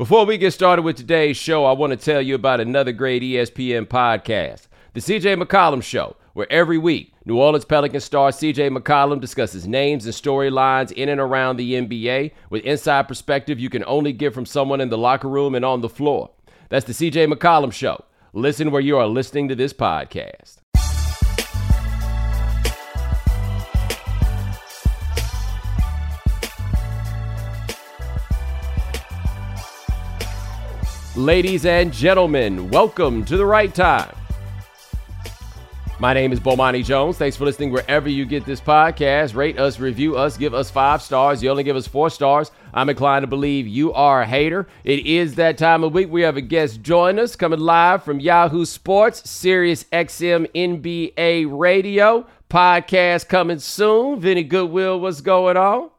Before we get started with today's show, I want to tell you about another great ESPN podcast, The CJ McCollum Show, where every week, New Orleans Pelicans star CJ McCollum discusses names and storylines in and around the NBA with inside perspective you can only get from someone in the locker room and on the floor. That's The CJ McCollum Show. Listen where you are listening to this podcast. Ladies and gentlemen, welcome to the right time. My name is Bomani Jones. Thanks for listening wherever you get this podcast. Rate us, review us, give us 5 stars. You only give us 4 stars. I'm inclined to believe you are a hater. It is that time of week. We have a guest join us coming live from Yahoo Sports, Sirius XM NBA Radio. Podcast coming soon. Vinny Goodwill, what's going on?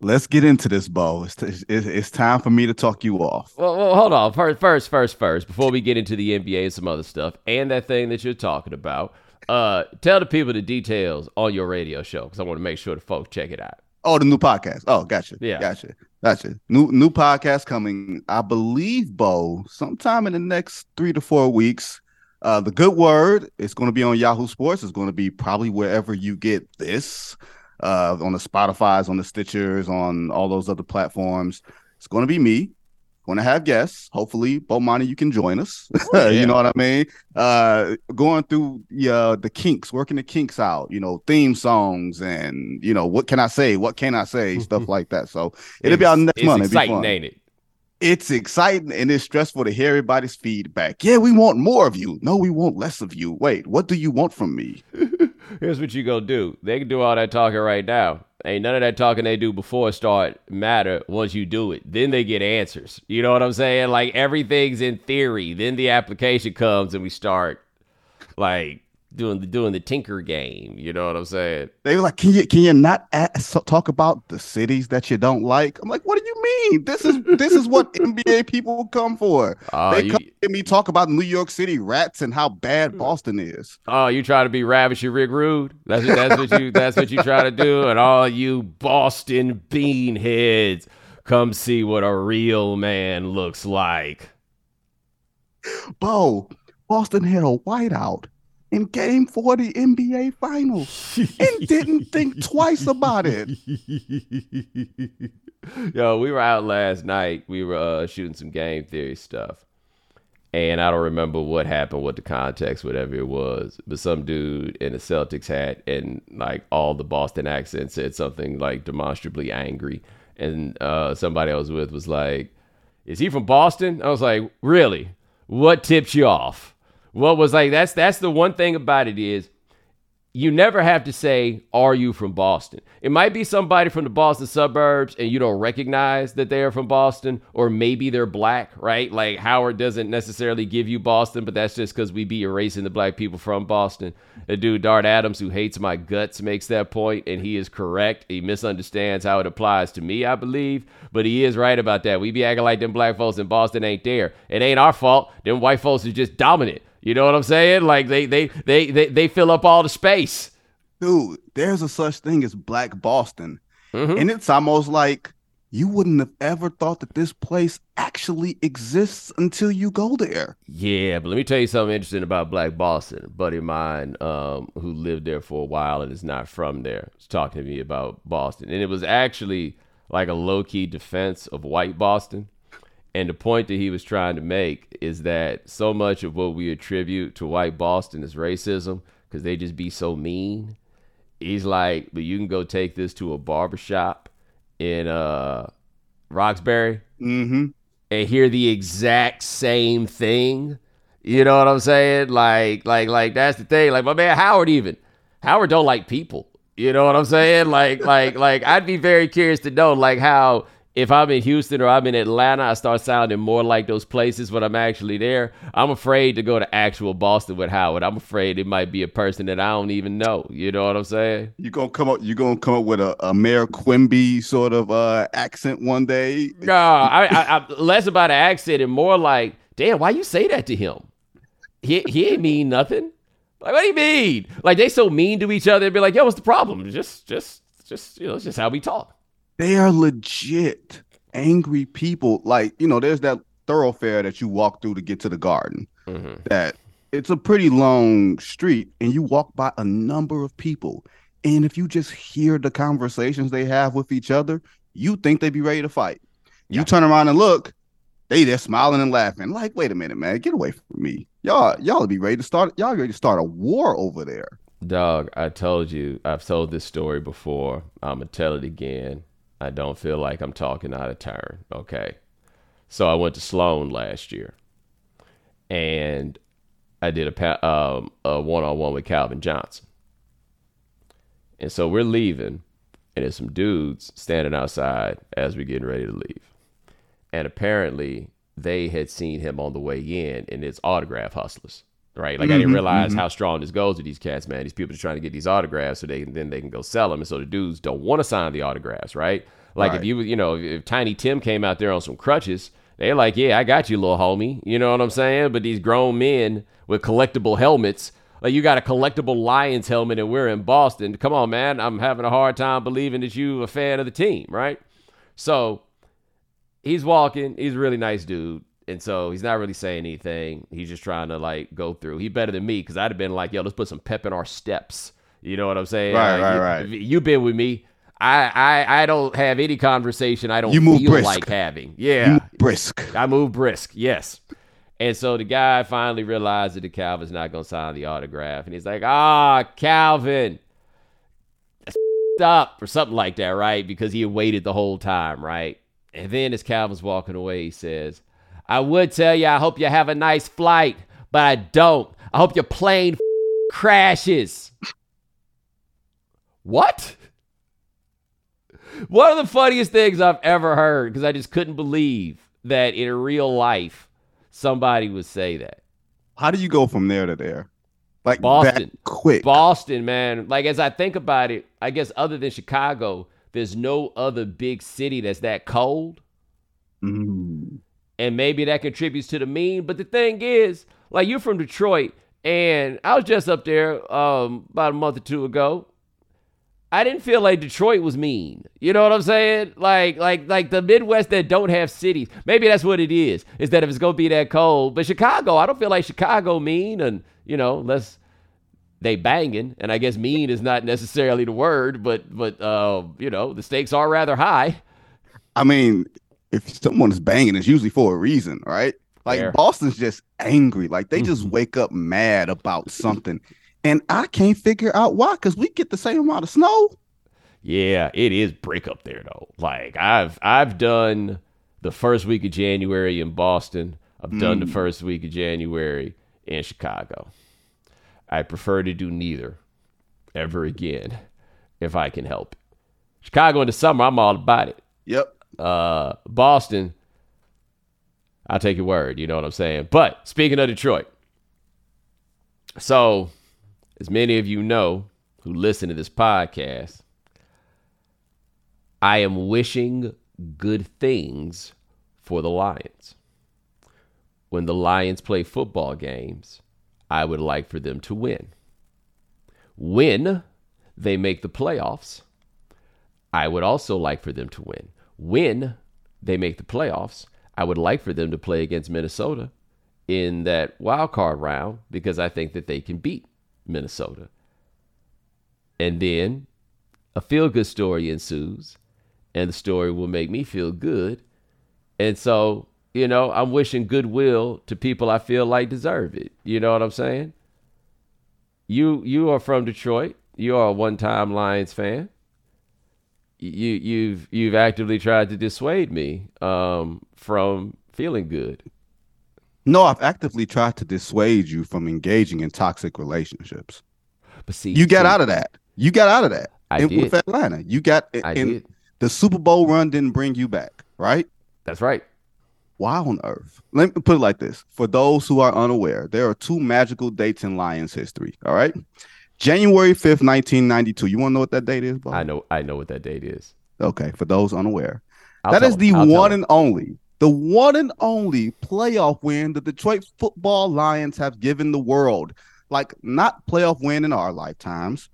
Let's get into this, Bo. It's time for me to talk you off. Well, hold on. First, before we get into the NBA and some other stuff and that thing that you're talking about, tell the people the details on your radio show because I want to make sure the folks check it out. Oh, the new podcast. Oh, gotcha. Yeah. Gotcha. New podcast coming, I believe, Bo, sometime in the next 3 to 4 weeks. The Good Word is going to be on Yahoo Sports. It's going to be probably wherever you get this. On the Spotify's, on the Stitchers, on all those other platforms. It's going to be me. Going to have guests. Hopefully, Bomani, you can join us. Oh, yeah. You know what I mean? Going through the kinks, working the kinks out, you know, theme songs and, you know, what can I say? What can I say? Stuff like that. So it'll be out next month. It's exciting, ain't it? It's exciting and it's stressful to hear everybody's feedback. Yeah, we want more of you. No, we want less of you. Wait, what do you want from me? Here's what you gonna do. They can do all that talking right now. Ain't none of that talking they do before start matter once you do it. Then they get answers. You know what I'm saying? Like, everything's in theory. Then the application comes and we start, like, doing the tinker game. You know what I'm saying? They were like, can you not talk about the cities that you don't like? I'm like, what do you mean? This is what NBA people come for. They come to me talk about New York City rats and how bad Boston is. Oh, you try to be Ravishing Rick Rude? That's what you try to do. And all you Boston bean heads, come see what a real man looks like. Bo, Boston had a whiteout in Game 4 of the NBA Finals and didn't think twice about it. Yo, we were out last night. We were shooting some game theory stuff. And I don't remember what happened, what the context, whatever it was. But some dude in a Celtics hat and, like, all the Boston accent said something, like, demonstrably angry. And somebody I was with was like, is he from Boston? I was like, really? What tipped you off? What was like, that's the one thing about it is you never have to say, are you from Boston? It might be somebody from the Boston suburbs and you don't recognize that they are from Boston, or maybe they're black, right? Like, Howard doesn't necessarily give you Boston, but that's just because we be erasing the black people from Boston. The dude, Dart Adams, who hates my guts, makes that point, and he is correct. He misunderstands how it applies to me, I believe, but he is right about that. We be acting like them black folks in Boston ain't there. It ain't our fault. Them white folks are just dominant. You know what I'm saying? Like, they fill up all the space. Dude, there's a such thing as Black Boston. Mm-hmm. And it's almost like you wouldn't have ever thought that this place actually exists until you go there. Yeah, but let me tell you something interesting about Black Boston. A buddy of mine who lived there for a while and is not from there was talking to me about Boston. And it was actually like a low-key defense of white Boston. And the point that he was trying to make is that so much of what we attribute to white Boston is racism because they just be so mean. He's like, but you can go take this to a barbershop in Roxbury and hear the exact same thing. You know what I'm saying? Like that's the thing. Like, my man Howard don't like people. You know what I'm saying? Like I'd be very curious to know, like, how, if I'm in Houston or I'm in Atlanta, I start sounding more like those places when I'm actually there. I'm afraid to go to actual Boston with Howard. I'm afraid it might be a person that I don't even know. You know what I'm saying? You're going to come up with a Mayor Quimby sort of accent one day. No, I less about an accent and more like, damn, why you say that to him? He ain't mean nothing. Like, what do you mean? Like, they so mean to each other. They'd be like, yo, what's the problem? Just, you know, it's just how we talk. They are legit angry people. Like, you know, there's that thoroughfare that you walk through to get to the Garden. Mm-hmm. That it's a pretty long street, and you walk by a number of people. And if you just hear the conversations they have with each other, you think they be ready to fight. Yeah. You turn around and look, they there smiling and laughing. Like, wait a minute, man, get away from me. Y'all be ready to start. Y'all ready to start a war over there. Dog, I told you, I've told this story before. I'm going to tell it again. I don't feel like I'm talking out of turn. Okay. So I went to Sloan last year, and I did a one-on-one with Calvin Johnson. And so we're leaving, and there's some dudes standing outside as we're getting ready to leave. And apparently they had seen him on the way in, and it's autograph hustlers, right? Like, mm-hmm, I didn't realize how strong this goes with these cats, man. These people are trying to get these autographs so they can go sell them. And so the dudes don't want to sign the autographs, right? Like, right. If Tiny Tim came out there on some crutches, they're like, yeah, I got you, little homie. You know what I'm saying? But these grown men with collectible helmets, like, you got a collectible Lions helmet and we're in Boston. Come on, man. I'm having a hard time believing that you a fan of the team, right? So he's walking. He's a really nice dude. And so he's not really saying anything. He's just trying to, like, go through. He's better than me, because I'd have been like, yo, let's put some pep in our steps. You know what I'm saying? Right. You've been with me. I don't have any conversation I don't feel brisk. Like having. Yeah. You move brisk. I move brisk, yes. And so the guy finally realized that the Calvin's not going to sign the autograph. And he's like, Calvin, stop, or something like that, right? Because he had waited the whole time, right? And then as Calvin's walking away, he says, I would tell you I hope you have a nice flight, but I don't. I hope your plane crashes. What? One of the funniest things I've ever heard, because I just couldn't believe that in real life somebody would say that. How do you go from there to there? Like, Boston, that quick. Boston, man. Like, as I think about it, I guess other than Chicago, there's no other big city that's that cold. Mm-hmm. And maybe that contributes to the meme. But the thing is, like, you're from Detroit, and I was just up there about a month or two ago. I didn't feel like Detroit was mean. You know what I'm saying? Like the Midwest that don't have cities. Maybe that's what it is that if it's going to be that cold. But Chicago, I don't feel like Chicago mean, and, you know, unless they banging. And I guess mean is not necessarily the word, but you know, the stakes are rather high. I mean, if someone is banging, it's usually for a reason, right? Like, fair. Boston's just angry. Like, they just wake up mad about something. And I can't figure out why, because we get the same amount of snow. Yeah, it is brick up there, though. Like, I've done the first week of January in Boston. I've done the first week of January in Chicago. I prefer to do neither ever again if I can help it. Chicago in the summer, I'm all about it. Yep. Boston, I'll take your word. You know what I'm saying? But speaking of Detroit, so as many of you know who listen to this podcast, I am wishing good things for the Lions. When the Lions play football games, I would like for them to win. When they make the playoffs, I would also like for them to win. When they make the playoffs, I would like for them to play against Minnesota in that wild card round, because I think that they can beat Minnesota. And then a feel-good story ensues, and the story will make me feel good. And so, you know, I'm wishing goodwill to people I feel like deserve it. You know what I'm saying? You are from Detroit. You are a one-time Lions fan. You've actively tried to dissuade me from feeling good. No, I've actively tried to dissuade you from engaging in toxic relationships. But see, you got out of that. I did. With Atlanta, you got. I did. The Super Bowl run didn't bring you back, right? That's right. Why on earth? Let me put it like this: for those who are unaware, there are two magical dates in Lions history. All right. January 5th, 1992. You want to know what that date is, Bob? I know what that date is. Okay, for those unaware, that is the one and only, the one and only playoff win the Detroit Football Lions have given the world. Like, not playoff win in our lifetimes,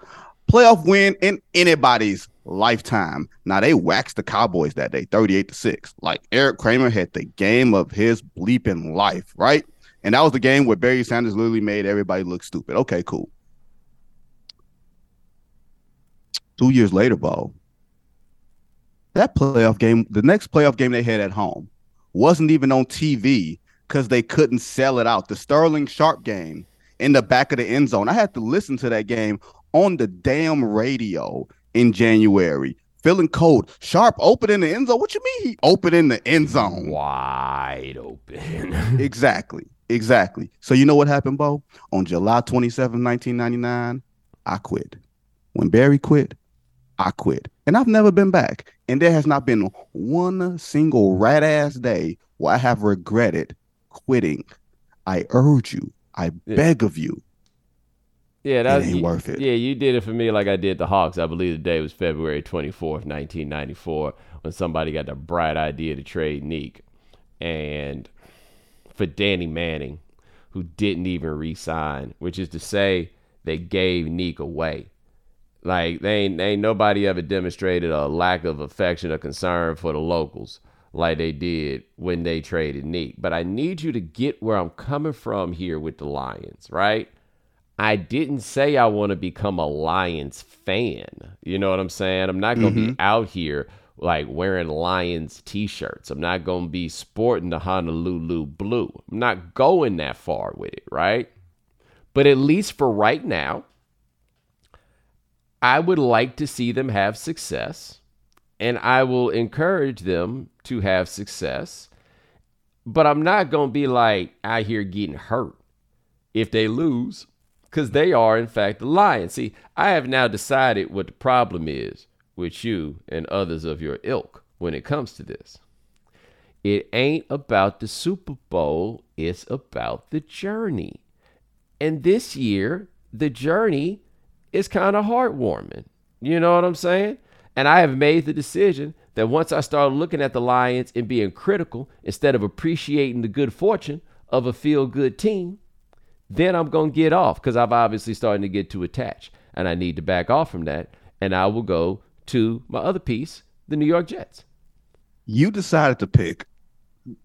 playoff win in anybody's lifetime. Now, they waxed the Cowboys that day, 38-6. Like, Eric Kramer had the game of his bleeping life, right? And that was the game where Barry Sanders literally made everybody look stupid. Okay, cool. 2 years later, Bo, that playoff game, the next playoff game they had at home, wasn't even on TV because they couldn't sell it out. The Sterling Sharp game in the back of the end zone. I had to listen to that game on the damn radio in January. Feeling cold. Sharp open in the end zone. What you mean he open in the end zone? Wide open. Exactly. So you know what happened, Bo? On July 27, 1999, I quit. When Barry quit, I quit. And I've never been back. And there has not been one single rat-ass day where I have regretted quitting. I urge you. I beg of you. Yeah, that ain't worth it. Yeah, you did it for me like I did the Hawks. I believe the day was February 24th, 1994, when somebody got the bright idea to trade Neek and for Danny Manning, who didn't even re-sign, which is to say they gave Neek away. Like, they ain't nobody ever demonstrated a lack of affection or concern for the locals like they did when they traded Neek. But I need you to get where I'm coming from here with the Lions, right? I didn't say I want to become a Lions fan. You know what I'm saying? I'm not going to be out here like wearing Lions t-shirts. I'm not going to be sporting the Honolulu blue. I'm not going that far with it, right? But at least for right now, I would like to see them have success, and I will encourage them to have success. But I'm not going to be like out here getting hurt if they lose, because they are, in fact, the Lions. See, I have now decided what the problem is with you and others of your ilk when it comes to this. It ain't about the Super Bowl. It's about the journey. And this year, the journey is kind of heartwarming. You know what I'm saying? And I have made the decision that once I start looking at the Lions and being critical, instead of appreciating the good fortune of a feel-good team, then I'm going to get off, because I've obviously started to get too attached, and I need to back off from that, and I will go to my other piece, the New York Jets. You decided to pick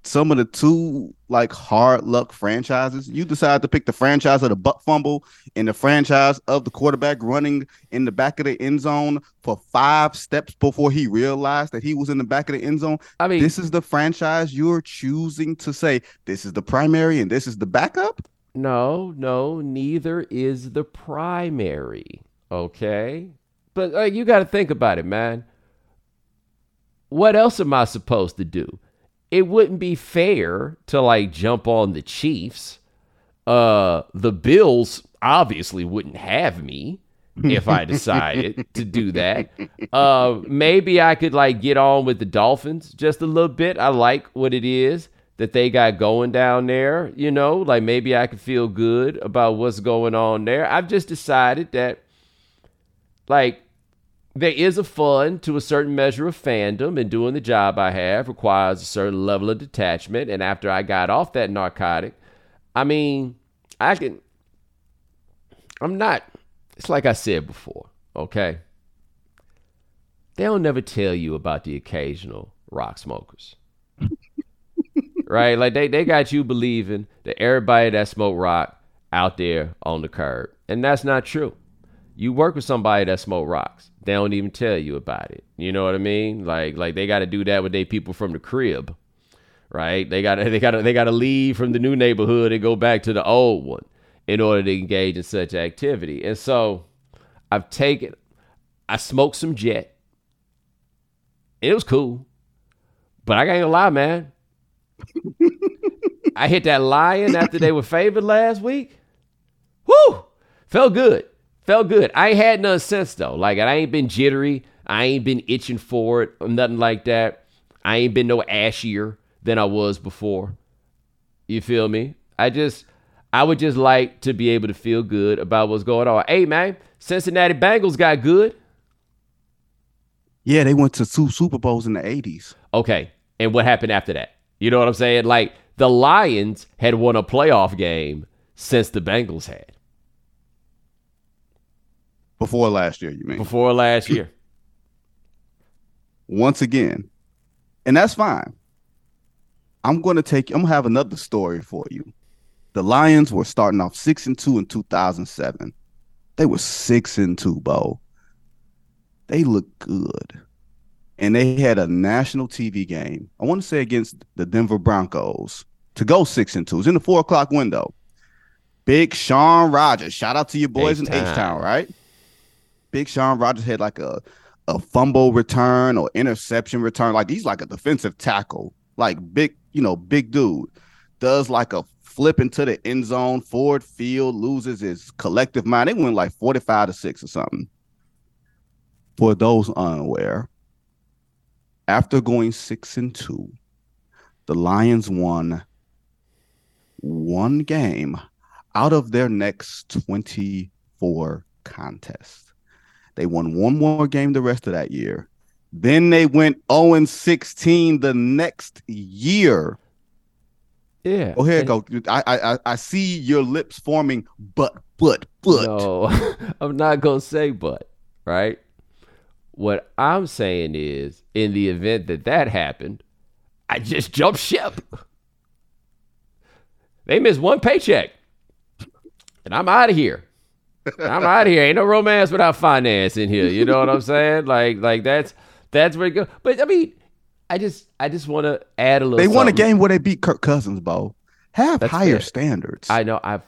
some of the two, like, hard luck franchises. You decided to pick the franchise of the butt fumble and the franchise of the quarterback running in the back of the end zone for 5 steps before he realized that he was in the back of the end zone. I mean, this is the franchise you're choosing to say, this is the primary and this is the backup? No, neither is the primary, okay? But you got to think about it, man. What else am I supposed to do? It wouldn't be fair to, like, jump on the Chiefs. The Bills obviously wouldn't have me if I decided to do that. Maybe I could, like, get on with the Dolphins just a little bit. I like what it is that they got going down there, you know? Like, maybe I could feel good about what's going on there. I've just decided that, like, there is a fun to a certain measure of fandom, and doing the job I have requires a certain level of detachment. And after I got off that narcotic, I mean, it's like I said before, okay? They'll never tell you about the occasional rock smokers, right? Like, they got you believing that everybody that smoked rock out there on the curb. And that's not true. You work with somebody that smoke rocks. They don't even tell you about it. You know what I mean? Like they got to do that with their people from the crib, right? They got to leave from the new neighborhood and go back to the old one in order to engage in such activity. And so, I smoked some jet. It was cool, but I ain't gonna lie, man. I hit that Lion after they were favored last week. Woo! Felt good. I ain't had none since, though. Like, I ain't been jittery. I ain't been itching for it or nothing like that. I ain't been no ashier than I was before. You feel me? I would just like to be able to feel good about what's going on. Hey, man, Cincinnati Bengals got good. Yeah, they went to 2 Super Bowls in the 80s. Okay, and what happened after that? You know what I'm saying? Like, the Lions had won a playoff game since the Bengals had. Before last year, you mean? Before last year. once again, and that's fine. I'm gonna have another story for you. The Lions were starting off 6-2 in 2007. They were 6-2, Bo. They looked good. And they had a national TV game, I want to say against the Denver Broncos, to go 6-2. It was in the 4 o'clock window. Big Sean Rogers. Shout out to your boys in H-Town, right? Big Sean Rogers had like a fumble return or interception return. Like, he's like a defensive tackle. Like, big dude. Does like a flip into the end zone, forward field, loses his collective mind. They went like 45-6 or something. For those unaware, after going 6-2, the Lions won one game out of their next 24 contests. They won one more game the rest of that year. Then they went 0-16 the next year. Yeah. Oh, here you go. I see your lips forming, but. No, I'm not going to say but, right? What I'm saying is, in the event that happened, I just jumped ship. They missed one paycheck, and I'm out of here. Ain't no romance without finance in here. You know what I'm saying? Like that's where it goes. But I mean, I just want to add a little. They won something. A game where they beat Kirk Cousins, Bo. Have that's higher fair. Standards. I know. I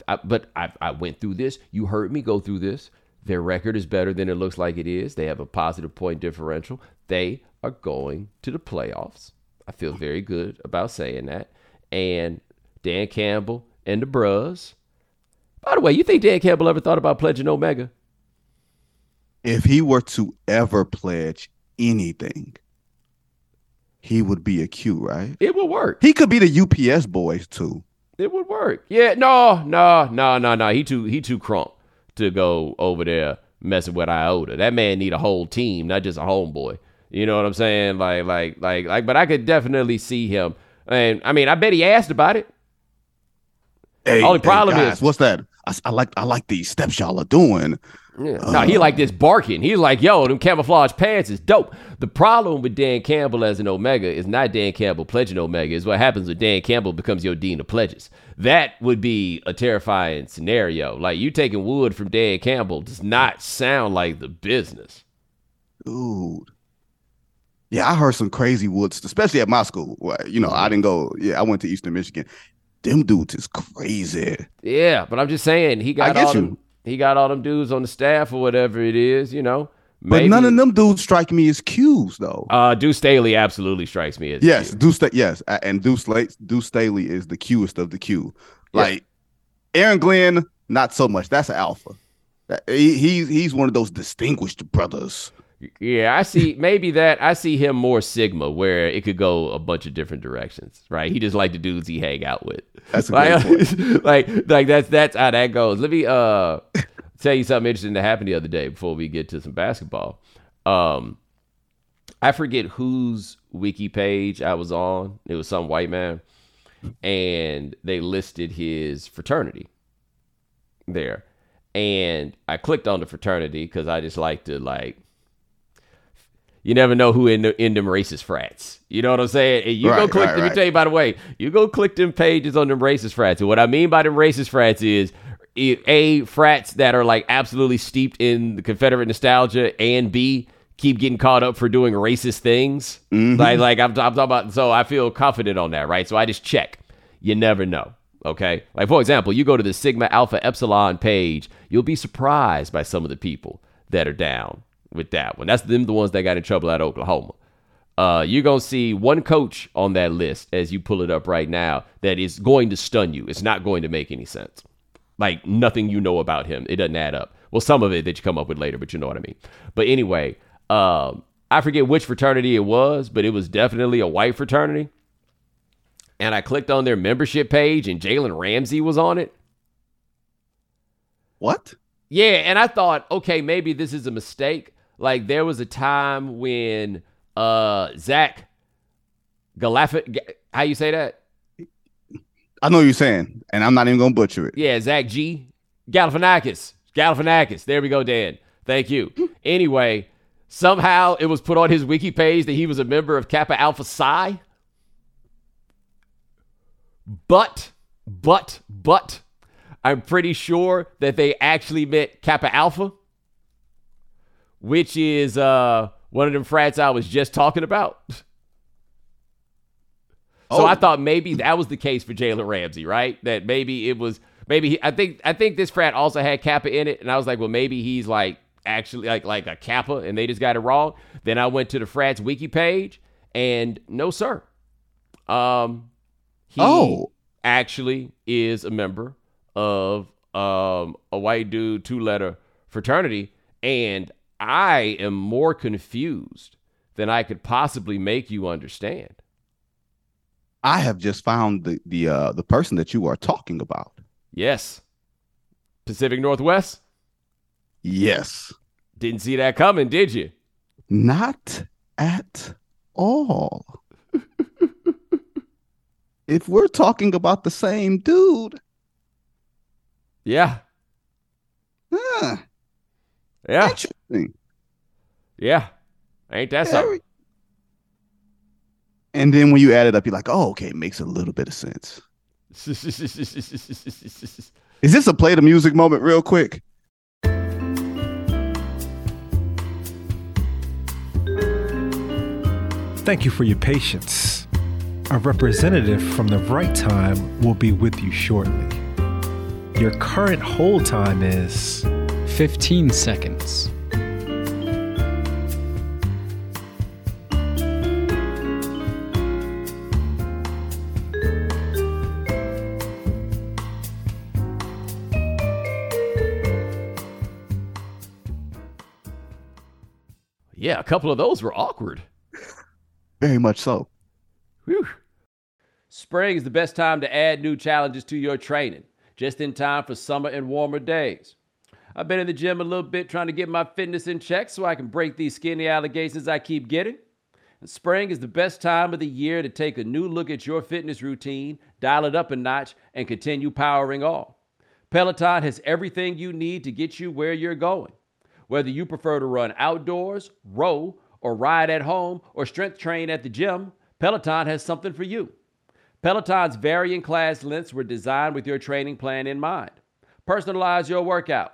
went through this. You heard me go through this. Their record is better than it looks like it is. They have a positive point differential. They are going to the playoffs. I feel very good about saying that. And Dan Campbell and the Bruz. By the way, you think Dan Campbell ever thought about pledging Omega? If he were to ever pledge anything, he would be a Q, right? It would work. He could be the UPS boys, too. It would work. Yeah, no. He too crunk to go over there messing with Iota. That man need a whole team, not just a homeboy. You know what I'm saying? Like, but I could definitely see him. And I mean, I bet he asked about it. Hey, only problem guys, is what's that? I like these steps y'all are doing. Yeah. No, he like this barking. He's like, yo, them camouflage pants is dope. The problem with Dan Campbell as an Omega is not Dan Campbell pledging Omega. It's what happens when Dan Campbell becomes your dean of pledges. That would be a terrifying scenario. Like, you taking wood from Dan Campbell does not sound like the business. Dude. Yeah, I heard some crazy woods, especially at my school. Where, you know, I didn't go. Yeah, I went to Eastern Michigan. Them dudes is crazy. Yeah, but I'm just saying, He got all them dudes on the staff or whatever it is, you know. Maybe. But none of them dudes strike me as Qs, though. Deuce Staley absolutely strikes me as Q. Deuce Staley is the Qest of the Q. Like, yeah. Aaron Glenn, not so much. That's an alpha. He's one of those distinguished brothers. Yeah, I see. Maybe that. I see him more Sigma, where it could go a bunch of different directions, right? He just like the dudes he hang out with. That's a great point. Like that's how that goes. Let me tell you something interesting that happened the other day before we get to some basketball. I forget whose wiki page I was on. It was some white man, and they listed his fraternity there, and I clicked on the fraternity because I just like to like. You never know who in them racist frats. You know what I'm saying? And you go click them. Let me tell you, by the way, you go click them pages on them racist frats. And what I mean by them racist frats is, A, frats that are like absolutely steeped in the Confederate nostalgia, and B, keep getting caught up for doing racist things. Mm-hmm. Like I'm talking about, so I feel confident on that, right? So I just check. You never know, okay? Like, for example, you go to the Sigma Alpha Epsilon page, you'll be surprised by some of the people that are down with that one. That's them, the ones that got in trouble out of Oklahoma. You're going to see one coach on that list as you pull it up right now that is going to stun you. It's not going to make any sense. Like, nothing you know about him. It doesn't add up. Well, some of it that you come up with later, but you know what I mean. But anyway, I forget which fraternity it was, but it was definitely a white fraternity. And I clicked on their membership page, and Jalen Ramsey was on it. What? Yeah, and I thought, okay, maybe this is a mistake. Like, there was a time when Zach Galifianakis, how you say that? I know what you're saying, and I'm not even going to butcher it. Yeah, Zach Galifianakis. There we go, Dan. Thank you. Anyway, Somehow it was put on his wiki page that he was a member of Kappa Alpha Psi. But, I'm pretty sure that they actually meant Kappa Alpha, which is one of them frats I was just talking about. So I thought maybe that was the case for Jalen Ramsey, right? That maybe it was, I think this frat also had Kappa in it. And I was like, well, maybe he's like actually like a Kappa and they just got it wrong. Then I went to the frat's wiki page and no, sir. He actually is a member of a white dude 2-letter fraternity. And I am more confused than I could possibly make you understand. I have just found the person that you are talking about. Yes. Pacific Northwest? Yes. Didn't see that coming, did you? Not at all. If we're talking about the same dude. Yeah. Huh. Yeah. Interesting. Yeah. Ain't that something? And then when you add it up, you're like, oh, okay, it makes a little bit of sense. Is this a play the music moment real quick? Thank you for your patience. A representative from The Right Time will be with you shortly. Your current hold time is 15 seconds. Yeah, a couple of those were awkward. Very much so. Whew. Spring is the best time to add new challenges to your training, just in time for summer and warmer days. I've been in the gym a little bit trying to get my fitness in check so I can break these skinny allegations I keep getting. And spring is the best time of the year to take a new look at your fitness routine, dial it up a notch, and continue powering on. Peloton has everything you need to get you where you're going. Whether you prefer to run outdoors, row, or ride at home, or strength train at the gym, Peloton has something for you. Peloton's varying class lengths were designed with your training plan in mind. Personalize your workout.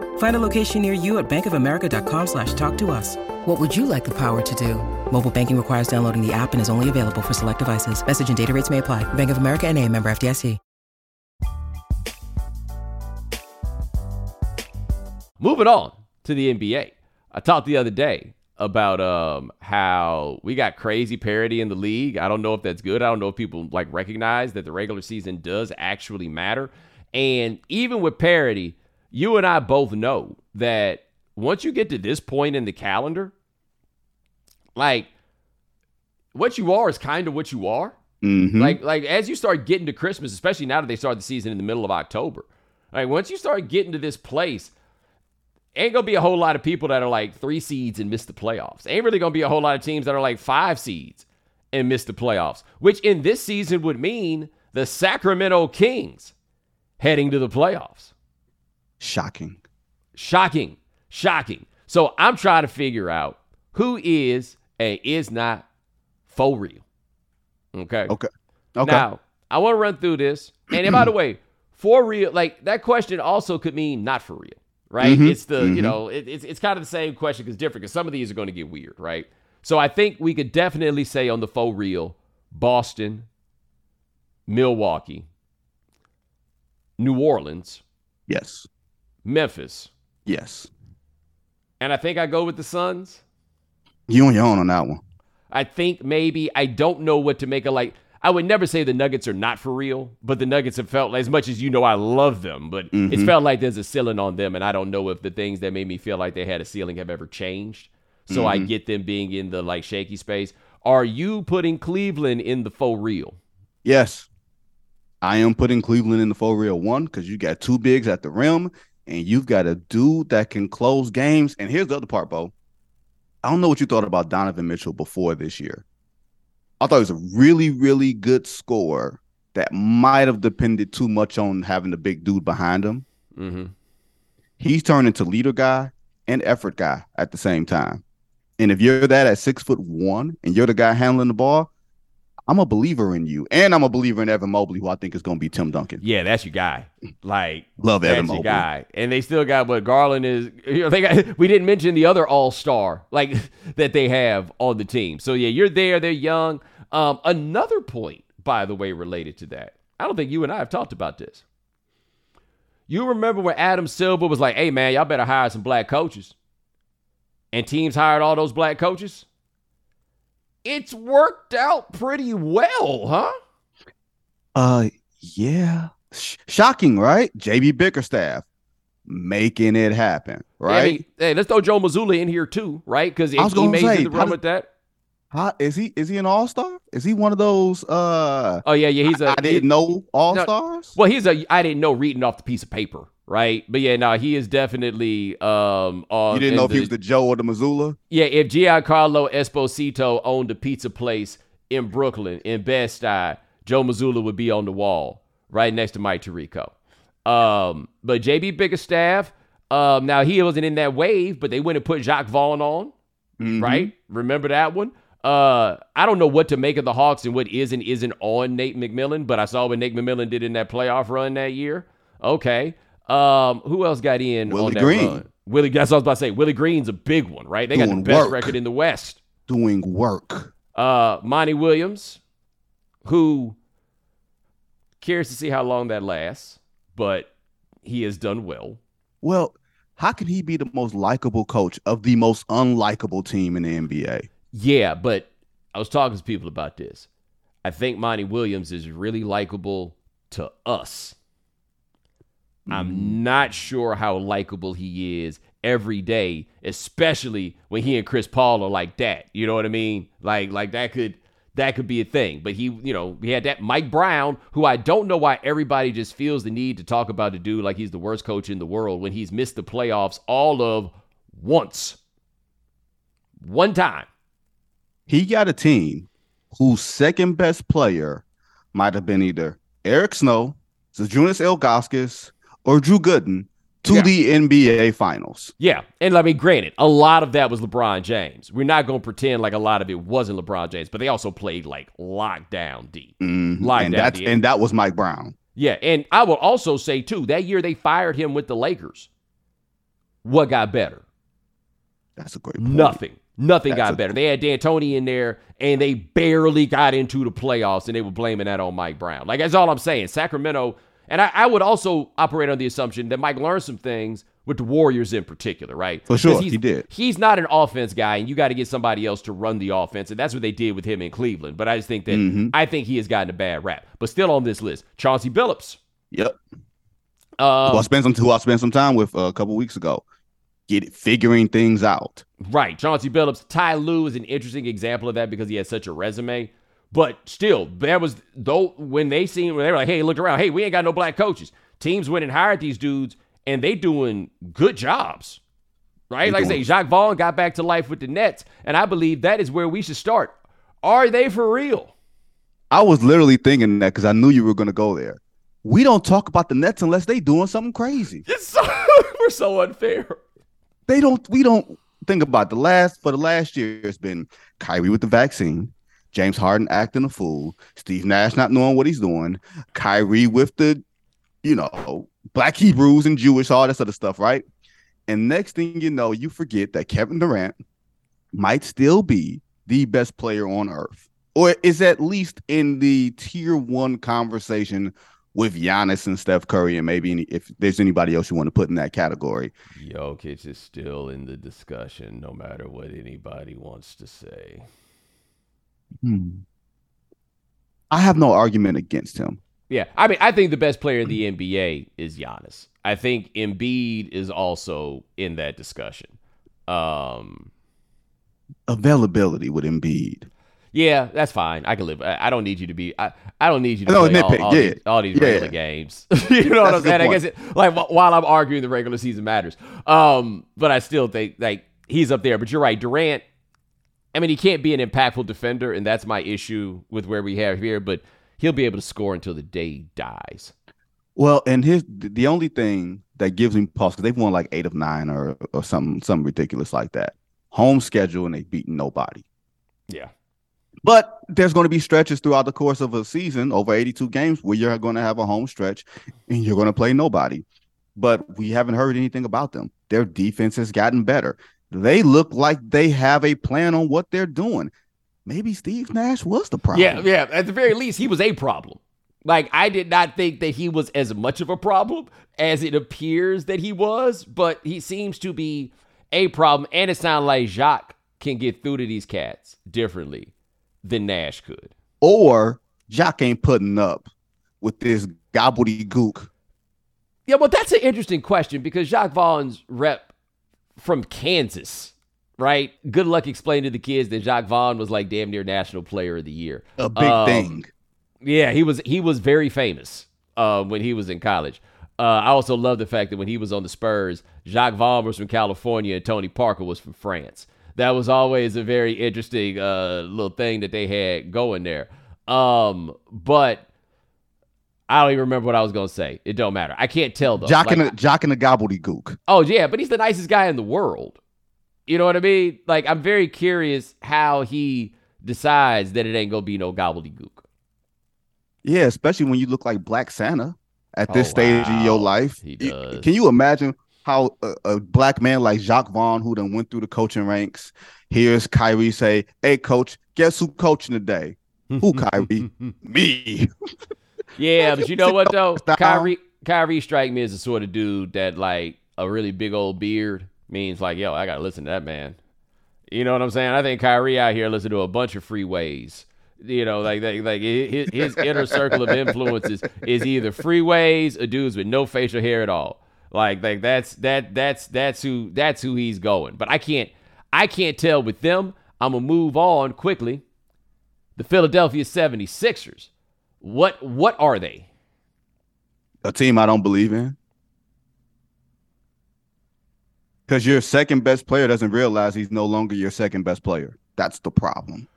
Find a location near you at bankofamerica.com/talktous. What would you like the power to do? Mobile banking requires downloading the app and is only available for select devices. Message and data rates may apply. Bank of America NA, member FDIC. Moving on to the NBA. I talked the other day about how we got crazy parity in the league. I don't know if that's good. I don't know if people like recognize that the regular season does actually matter. And even with parity, you and I both know that once you get to this point in the calendar, like what you are is kind of what you are. Mm-hmm. Like as you start getting to Christmas, especially now that they start the season in the middle of October, like once you start getting to this place, ain't going to be a whole lot of people that are like 3 seeds and miss the playoffs. Ain't really going to be a whole lot of teams that are like 5 seeds and miss the playoffs, which in this season would mean the Sacramento Kings heading to the playoffs. Shocking. So I'm trying to figure out who is and is not for real. Okay. Now, I want to run through this. And by the way, for real, like that question also could mean not for real. Right? Mm-hmm. It's the, you know, it's kind of the same question because different because some of these are going to get weird, right? So I think we could definitely say on the for real, Boston, Milwaukee, New Orleans. Yes. Memphis. Yes. And I think I go with the Suns. You on your own on that one. I think maybe, I don't know what to make of, like, I would never say the Nuggets are not for real, but the Nuggets have felt, as much as you know I love them, but it's felt like there's a ceiling on them, and I don't know if the things that made me feel like they had a ceiling have ever changed. So I get them being in the, shaky space. Are you putting Cleveland in the for real? Yes. I am putting Cleveland in the for real. One, because you got two bigs at the rim, and you've got a dude that can close games. And here's the other part, Bo. I don't know what you thought about Donovan Mitchell before this year. I thought he was a really, really good scorer that might have depended too much on having the big dude behind him. He's turned into leader guy and effort guy at the same time. And if you're that at 6'1" and you're the guy handling the ball, I'm a believer in you. And I'm a believer in Evan Mobley, who I think is going to be Tim Duncan. Yeah, that's your guy. Love Evan Mobley. Your guy. And they still got what Garland is. We didn't mention the other all-star that they have on the team. So, yeah, you're there. They're young. Another point, by the way, related to that. I don't think you and I have talked about this. You remember when Adam Silver was like, hey, man, y'all better hire some black coaches. And teams hired all those black coaches. It's worked out pretty well, huh? Yeah. Shocking, right? JB Bickerstaff making it happen, right? Yeah, hey, let's throw Joe Mazzulla in here too, right? Because he made it to the run with that. Is he an all-star? Is he one of those? Oh yeah. I didn't know all-stars. No, well, he's a I didn't know reading off the piece of paper, right? But yeah, no, he is definitely. You didn't know if he was the Joe or the Mazzulla? Yeah, if Giancarlo Esposito owned a pizza place in Brooklyn in Bed-Stuy, Joe Mazzulla would be on the wall right next to Mike Tirico. But JB Bickerstaff, now he wasn't in that wave, but they went and put Jacques Vaughn on, right? Remember that one? I don't know what to make of the Hawks and what is and isn't on Nate McMillan, but I saw what Nate McMillan did in that playoff run that year. Okay. Who else got in on that run? Willie Green. That's what I was about to say. Willie Green's a big one, right? They got the best record in the West. Doing work. Monty Williams, who, curious to see how long that lasts, but he has done well. Well, how can he be the most likable coach of the most unlikable team in the NBA? Yeah, but I was talking to people about this. I think Monty Williams is really likable to us. I'm not sure how likable he is every day, especially when he and Chris Paul are like that. You know what I mean? That could be a thing. But he, we had that Mike Brown, who I don't know why everybody just feels the need to talk about the dude like he's the worst coach in the world when he's missed the playoffs all of once. One time. He got a team whose second best player might have been either Eric Snow, Zajunas Elgoskis, or Drew Gooden to the NBA Finals. Yeah, and granted, a lot of that was LeBron James. We're not going to pretend like a lot of it wasn't LeBron James, but they also played lockdown deep. And that was Mike Brown. Yeah, and I will also say, too, that year they fired him with the Lakers. What got better? That's a great point. Nothing got better. They had D'Antoni in there, and they barely got into the playoffs, and they were blaming that on Mike Brown. That's all I'm saying. Sacramento... And I would also operate on the assumption that Mike learned some things with the Warriors in particular, right? For sure, he did. He's not an offense guy, and you got to get somebody else to run the offense, and that's what they did with him in Cleveland. But I just think that I think he has gotten a bad rap. But still on this list, Chauncey Billups. Yep. Who I spent some time with a couple weeks ago, figuring things out. Right, Chauncey Billups. Ty Lue is an interesting example of that because he has such a resume. But still, when they were like, hey, look around. Hey, we ain't got no black coaches. Teams went and hired these dudes, and they doing good jobs, right? I say, Jacques Vaughn got back to life with the Nets, and I believe that is where we should start. Are they for real? I was literally thinking that because I knew you were going to go there. We don't talk about the Nets unless they doing something crazy. We're so unfair. We don't think about for the last year, it's been Kyrie with the vaccine. James Harden acting a fool. Steve Nash not knowing what he's doing. Kyrie with the, black Hebrews and Jewish, all that sort of stuff, right? And next thing you know, you forget that Kevin Durant might still be the best player on earth, or is at least in the tier 1 conversation with Giannis and Steph Curry, and maybe if there's anybody else you want to put in that category. Jokic is still in the discussion, no matter what anybody wants to say. I have no argument against him. Yeah, I mean, I think the best player in the NBA is Giannis. I think Embiid is also in that discussion. Availability with Embiid. Yeah, that's fine. I can live. I don't need you to be. I don't need you to play all these regular games. You know what I'm saying? I guess while I'm arguing the regular season matters, but I still think he's up there. But you're right, Durant. I mean, he can't be an impactful defender, and that's my issue with where we have here. But he'll be able to score until the day he dies. Well, and the only thing that gives him pause, because they've won like 8 of 9 or something ridiculous like that. Home schedule, and they've beaten nobody. Yeah. But there's going to be stretches throughout the course of a season, over 82 games, where you're going to have a home stretch and you're going to play nobody. But we haven't heard anything about them. Their defense has gotten better. They look like they have a plan on what they're doing. Maybe Steve Nash was the problem. Yeah. At the very least, he was a problem. Like, I did not think that he was as much of a problem as it appears that he was, but he seems to be a problem. And it sounds like Jacques can get through to these cats differently than Nash could. Or Jacques ain't putting up with this gobbledygook. Yeah, well, that's an interesting question, because Jacques Vaughn's rep from Kansas, right? Good luck explaining to the kids that Jacques Vaughn was like damn near National Player of the Year. A big thing. Yeah, he was very famous when he was in college. I also love the fact that when he was on the Spurs, Jacques Vaughn was from California and Tony Parker was from France. That was always a very interesting little thing that they had going there. But I don't even remember what I was going to say. It don't matter. I can't tell, though. Jock and the gobbledygook. Oh, yeah, but he's the nicest guy in the world. You know what I mean? Like, I'm very curious how he decides that it ain't going to be no gobbledygook. Yeah, especially when you look like Black Santa at this stage of your life. He does. Can you imagine how a black man like Jacques Vaughn, who done went through the coaching ranks, hears Kyrie say, "Hey, coach, guess who coaching today?" Who, Kyrie? Me. Yeah, but you know what, though? Kyrie strike me as the sort of dude that, like, a really big old beard means, like, yo, I got to listen to that man. You know what I'm saying? I think Kyrie out here listening to a bunch of freeways. You know, like his inner circle of influences is either freeways or dudes with no facial hair at all. Like that's who he's going. But I can't tell with them. I'm gonna move on quickly. The Philadelphia 76ers. What are they? A team I don't believe in. Because your second best player doesn't realize he's no longer your second best player. That's the problem.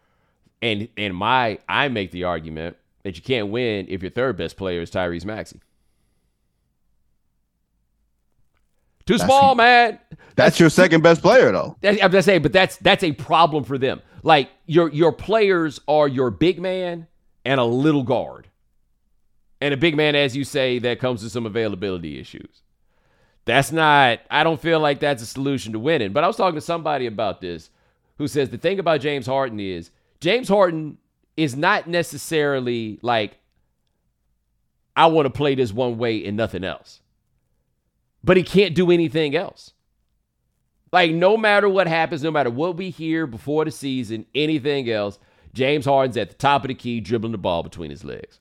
And I make the argument that you can't win if your third best player is Tyrese Maxey. Too small, man. That's your second best player, though. I'm just saying, but that's a problem for them. Like, your players are your big man and a little guard. And a big man, as you say, that comes with some availability issues. That's not, I don't feel like that's a solution to winning. But I was talking to somebody about this who says the thing about James Harden is James Harden is not necessarily like, I want to play this one way and nothing else. But he can't do anything else. Like, no matter what happens, no matter what we hear before the season, anything else, James Harden's at the top of the key, dribbling the ball between his legs.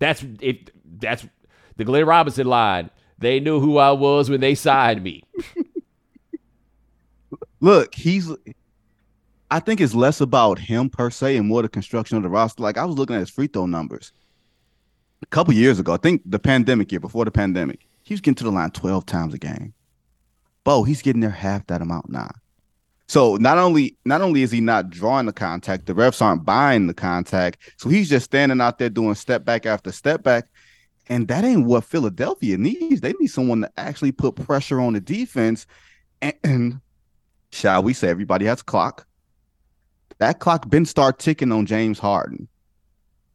That's the Glenn Robinson line. They knew who I was when they signed me. Look, I think it's less about him per se and more the construction of the roster. Like, I was looking at his free throw numbers. A couple years ago, I think the pandemic year, before the pandemic, he was getting to the line 12 times a game. Bo, he's getting there half that amount now. So not only is he not drawing the contact, the refs aren't buying the contact. So he's just standing out there doing step back after step back. And that ain't what Philadelphia needs. They need someone to actually put pressure on the defense. And shall we say, everybody has a clock. That clock been start ticking on James Harden.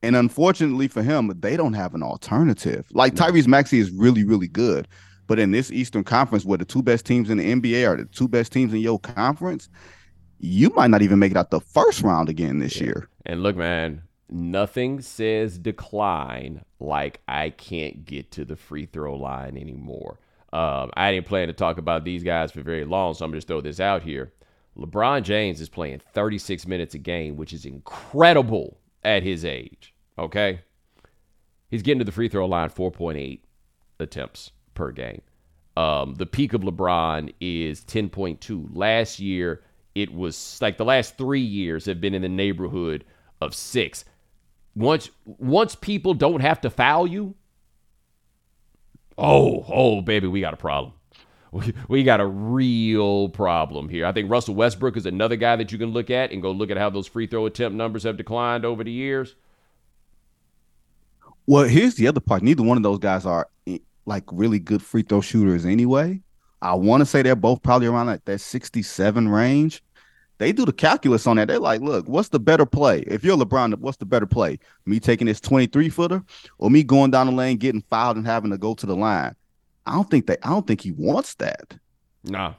And unfortunately for him, they don't have an alternative. Like, Tyrese Maxey is really, really good. But in this Eastern Conference, where the two best teams in the NBA are the two best teams in your conference, you might not even make it out the first round again this year. And look, man, Nothing says decline like I can't get to the free throw line anymore. I didn't plan to talk about these guys for very long, so I'm just throw this out here. LeBron James is playing 36 minutes a game, which is incredible at his age, okay? He's getting to the free throw line 4.8 attempts per game. The peak of LeBron is 10.2. Last year, it was like the last 3 years have been in the neighborhood of 6. Once people don't have to foul you, oh, baby, we got a problem. We got a real problem here. I think Russell Westbrook is another guy that you can look at and go look at how those free throw attempt numbers have declined over the years. Well, here's the other part. Neither one of those guys are like really good free throw shooters anyway. I want to say they're both probably around like that 67 range. They do the calculus on that. They're like, look, what's the better play? If you're LeBron, what's the better play? Me taking this 23-footer or me going down the lane, getting fouled and having to go to the line? I don't think he wants that. No.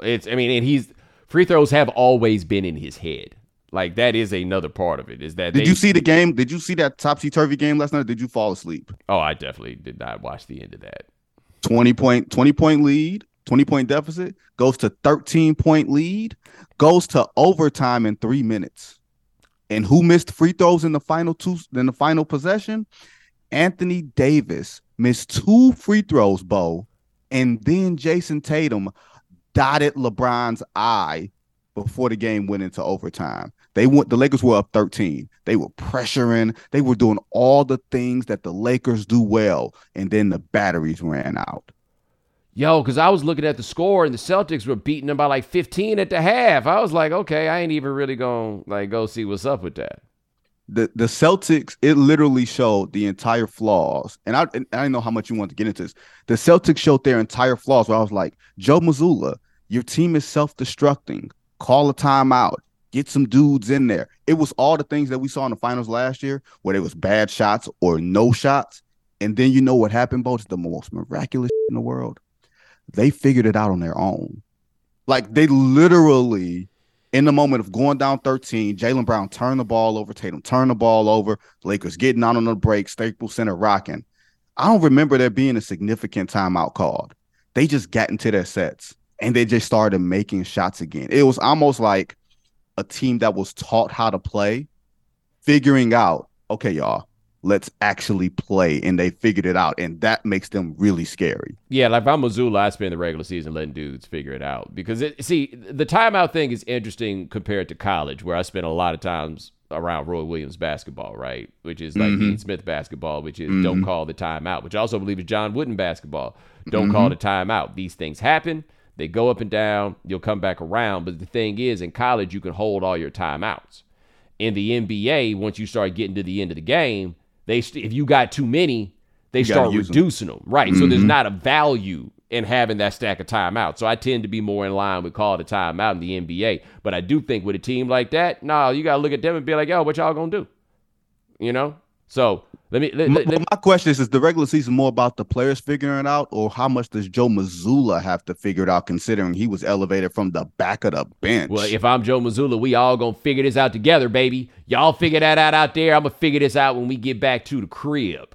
And he's free throws have always been in his head. Like that is another part of it. Is that you see the game? Did you see that topsy-turvy game last night? Or did you fall asleep? Oh, I definitely did not watch the end of that. 20-point lead, 20-point deficit, goes to 13-point lead, goes to overtime in 3 minutes. And who missed free throws in the final two in the final possession? Anthony Davis missed 2 free throws, Bo, and then Jason Tatum dotted LeBron's eye before the game went into overtime. The Lakers were up 13. They were pressuring. They were doing all the things that the Lakers do well, and then the batteries ran out. Yo, because I was looking at the score, and the Celtics were beating them by like 15 at the half. I was like, okay, I ain't even really going to like go see what's up with that. The Celtics, it literally showed the entire flaws. And I didn't know how much you wanted to get into this. The Celtics showed their entire flaws where I was like, Joe Mazzulla, your team is self-destructing. Call a timeout. Get some dudes in there. It was all the things that we saw in the finals last year where there was bad shots or no shots. And then you know what happened, Bo? It's the most miraculous in the world. They figured it out on their own. Like they literally... in the moment of going down 13, Jaylen Brown turned the ball over, Tatum turned the ball over, Lakers getting out on the break, Staples Center rocking. I don't remember there being a significant timeout called. They just got into their sets, and they just started making shots again. It was almost like a team that was taught how to play, figuring out, okay, y'all, let's actually play, and they figured it out, and that makes them really scary. Yeah, like if I'm Mazzulla, I spend the regular season letting dudes figure it out because, the timeout thing is interesting compared to college where I spent a lot of times around Roy Williams basketball, right, which is like Dean Smith basketball, which is don't call the timeout, which I also believe is John Wooden basketball. Don't call the timeout. These things happen. They go up and down. You'll come back around. But the thing is, in college, you can hold all your timeouts. In the NBA, once you start getting to the end of the game, if you got too many, they start reducing them. Right. So there's not a value in having that stack of timeouts. So I tend to be more in line with call the timeout in the NBA. But I do think with a team like that, you got to look at them and be like, yo, what y'all going to do? You know? So my question is the regular season more about the players figuring it out, or how much does Joe Mazzulla have to figure it out considering he was elevated from the back of the bench? Well, if I'm Joe Mazzulla, we all going to figure this out together, baby. Y'all figure that out there. I'm going to figure this out when we get back to the crib.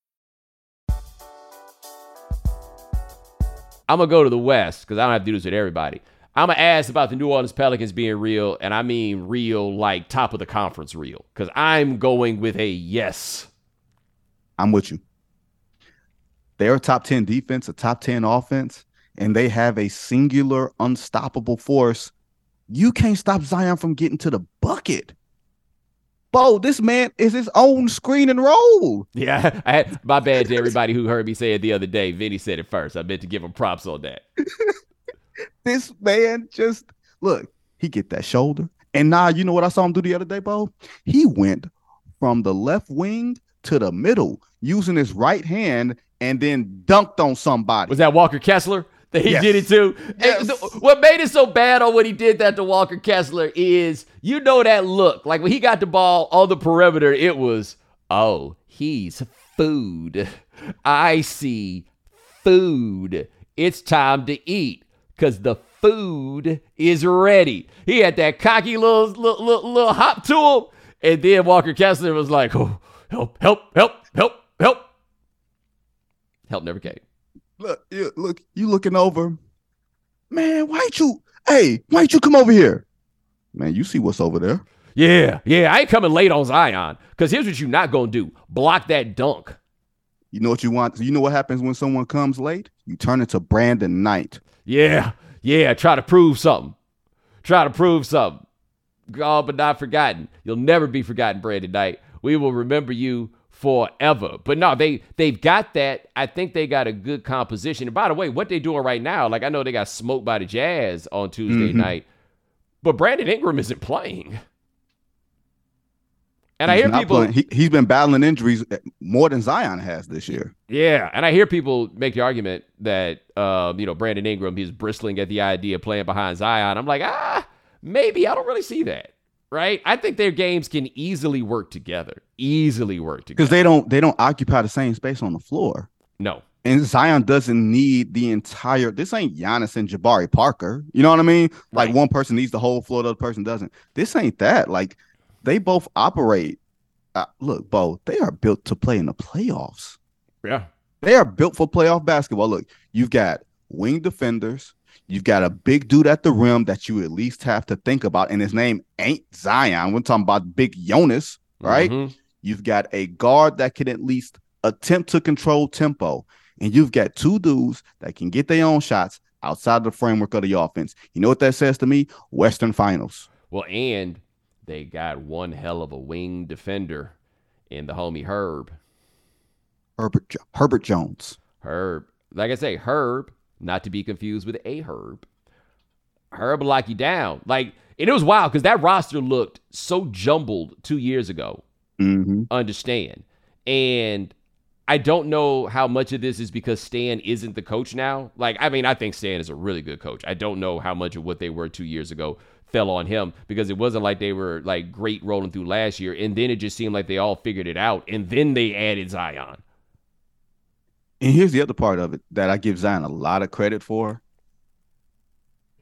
I'm going to go to the West because I don't have to do this with everybody. I'm going to ask about the New Orleans Pelicans being real, and I mean real like top of the conference real, because I'm going with a yes. I'm with you. They're a top 10 defense, a top 10 offense, and they have a singular unstoppable force. You can't stop Zion from getting to the bucket. Bo, this man is his own screen and roll. Yeah, my bad to everybody who heard me say it the other day. Vinny said it first. I meant to give him props on that. This man just, look, he get that shoulder And now, you know what I saw him do the other day, Bo? He went from the left wing to the middle using his right hand and then dunked on somebody. Was that Walker Kessler that he did it to? Yes. What made it so bad on what he did that to Walker Kessler is, you know, that look. Like when he got the ball on the perimeter, it was, oh, he's food. I see food. It's time to eat because the food is ready. He had that cocky little hop to him. And then Walker Kessler was like, oh, help. Help never came. Look, you looking over. Man, why ain't you come over here? Man, you see what's over there. Yeah, I ain't coming late on Zion. Because here's what you're not going to do. Block that dunk. You know what you want? You know what happens when someone comes late? You turn into Brandon Knight. Yeah, try to prove something. Gone but not forgotten. You'll never be forgotten, Brandon Knight. We will remember you forever. But no, they've got that. I think they got a good composition. And by the way, what they're doing right now, like I know they got smoked by the Jazz on Tuesday night, but Brandon Ingram isn't playing. And he's, I hear people, he's been battling injuries more than Zion has this year. Yeah, and I hear people make the argument that Brandon Ingram, he's bristling at the idea of playing behind Zion. I'm like, maybe. I don't really see that. Right? I think their games can easily work together. Because they don't occupy the same space on the floor. No. And Zion doesn't need the entire, this ain't Giannis and Jabari Parker. You know what I mean? Right. Like one person needs the whole floor, the other person doesn't. This ain't that. Like they both operate. Look, Bo, they are built to play in the playoffs. Yeah. They are built for playoff basketball. Look, you've got wing defenders. You've got a big dude at the rim that you at least have to think about, and his name ain't Zion. We're talking about Big Jonas, right? Mm-hmm. You've got a guard that can at least attempt to control tempo, and you've got two dudes that can get their own shots outside the framework of the offense. You know what that says to me? Western Finals. Well, and they got one hell of a wing defender in the homie Herbert Jones. Herb. Like I say, Herb. Not to be confused with a Herb. Herb will lock you down. Like, and it was wild because that roster looked so jumbled 2 years ago. Mm-hmm. Understand. And I don't know how much of this is because Stan isn't the coach now. Like, I mean, I think Stan is a really good coach. I don't know how much of what they were 2 years ago fell on him, because it wasn't like they were like great rolling through last year. And then it just seemed like they all figured it out. And then they added Zion. And here's the other part of it that I give Zion a lot of credit for.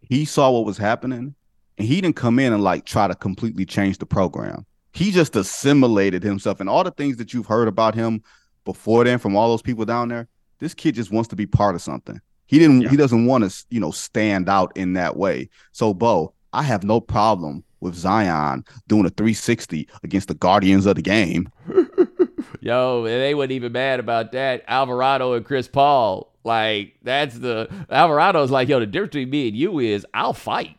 He saw what was happening, and he didn't come in and like try to completely change the program. He just assimilated himself, and all the things that you've heard about him before then from all those people down there. This kid just wants to be part of something. He doesn't want to, stand out in that way. So, Bo, I have no problem with Zion doing a 360 against the Guardians of the Game. Yo, and they weren't even mad about that. Alvarado and Chris Paul, like Alvarado's like, yo, the difference between me and you is I'll fight.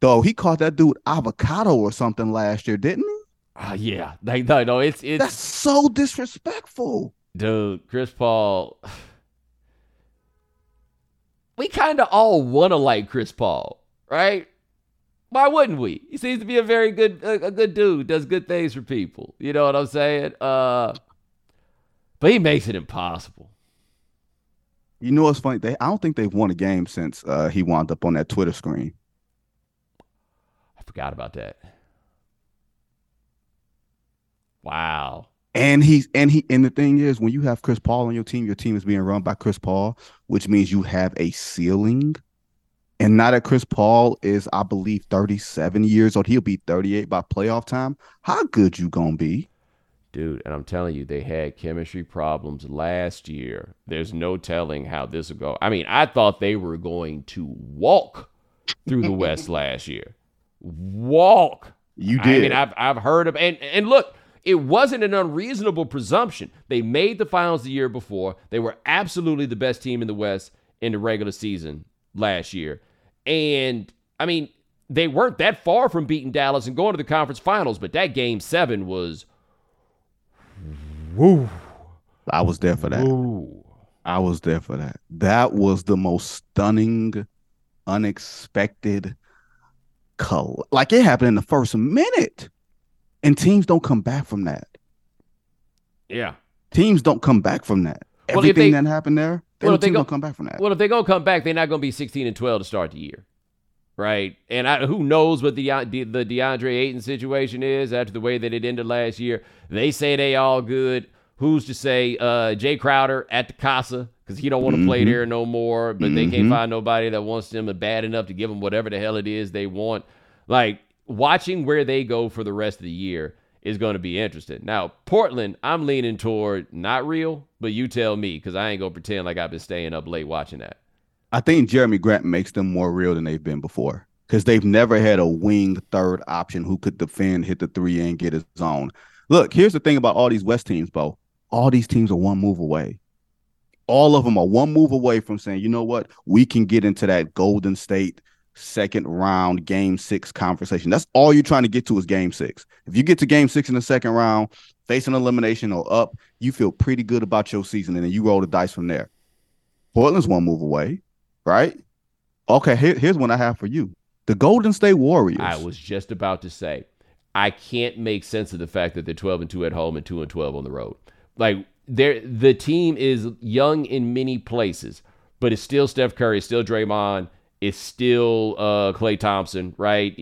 Though he caught that dude avocado or something last year, didn't he? Yeah, like no, it's that's so disrespectful, dude. Chris Paul, we kind of all want to like Chris Paul, right? Why wouldn't we? He seems to be a good dude, does good things for people. You know what I'm saying? But he makes it impossible. You know what's funny? I don't think they've won a game since he wound up on that Twitter screen. I forgot about that. Wow. And the thing is, when you have Chris Paul on your team is being run by Chris Paul, which means you have a ceiling. And now that Chris Paul is, I believe, 37 years old, he'll be 38 by playoff time. How good you gonna be? Dude, and I'm telling you, they had chemistry problems last year. There's no telling how this will go. I mean, I thought they were going to walk through the West last year. Walk. You did. I mean, I've heard of, and look, it wasn't an unreasonable presumption. They made the finals the year before. They were absolutely the best team in the West in the regular season last year. And I mean, they weren't that far from beating Dallas and going to the conference finals, but that Game 7 was woo. I was there for that. Woo. I was there for that. That was the most stunning, unexpected, like it happened in the first minute, and teams don't come back from that. Yeah, teams don't come back from that. Well, everything that happened there, teams don't come back from that. Well, if they go come back, they're not going to be 16-12 to start the year, right? And who knows what the DeAndre Ayton situation is after the way that it ended last year. They say they all good. Who's to say Jay Crowder at the Casa, because he don't want to play there no more, but they can't find nobody that wants them bad enough to give them whatever the hell it is they want. Like, watching where they go for the rest of the year is going to be interesting. Now, Portland, I'm leaning toward not real, but you tell me, because I ain't going to pretend like I've been staying up late watching that. I think Jeremy Grant makes them more real than they've been before, because they've never had a winged third option who could defend, hit the three, and get his zone. Look, here's the thing about all these West teams, Bo. All these teams are one move away. All of them are one move away from saying, you know what, we can get into that Golden State second round game six conversation. That's all you're trying to get to is game six. If you get to game six in the second round, facing elimination or up, you feel pretty good about your season, and then you roll the dice from there. Portland's one move away, right? Okay, here's one I have for you. The Golden State Warriors. I was just about to say, I can't make sense of the fact that they're 12-2 at home and 2-12 on the road. Like, the team is young in many places, but it's still Steph Curry, it's still Draymond, it's still Klay Thompson, right?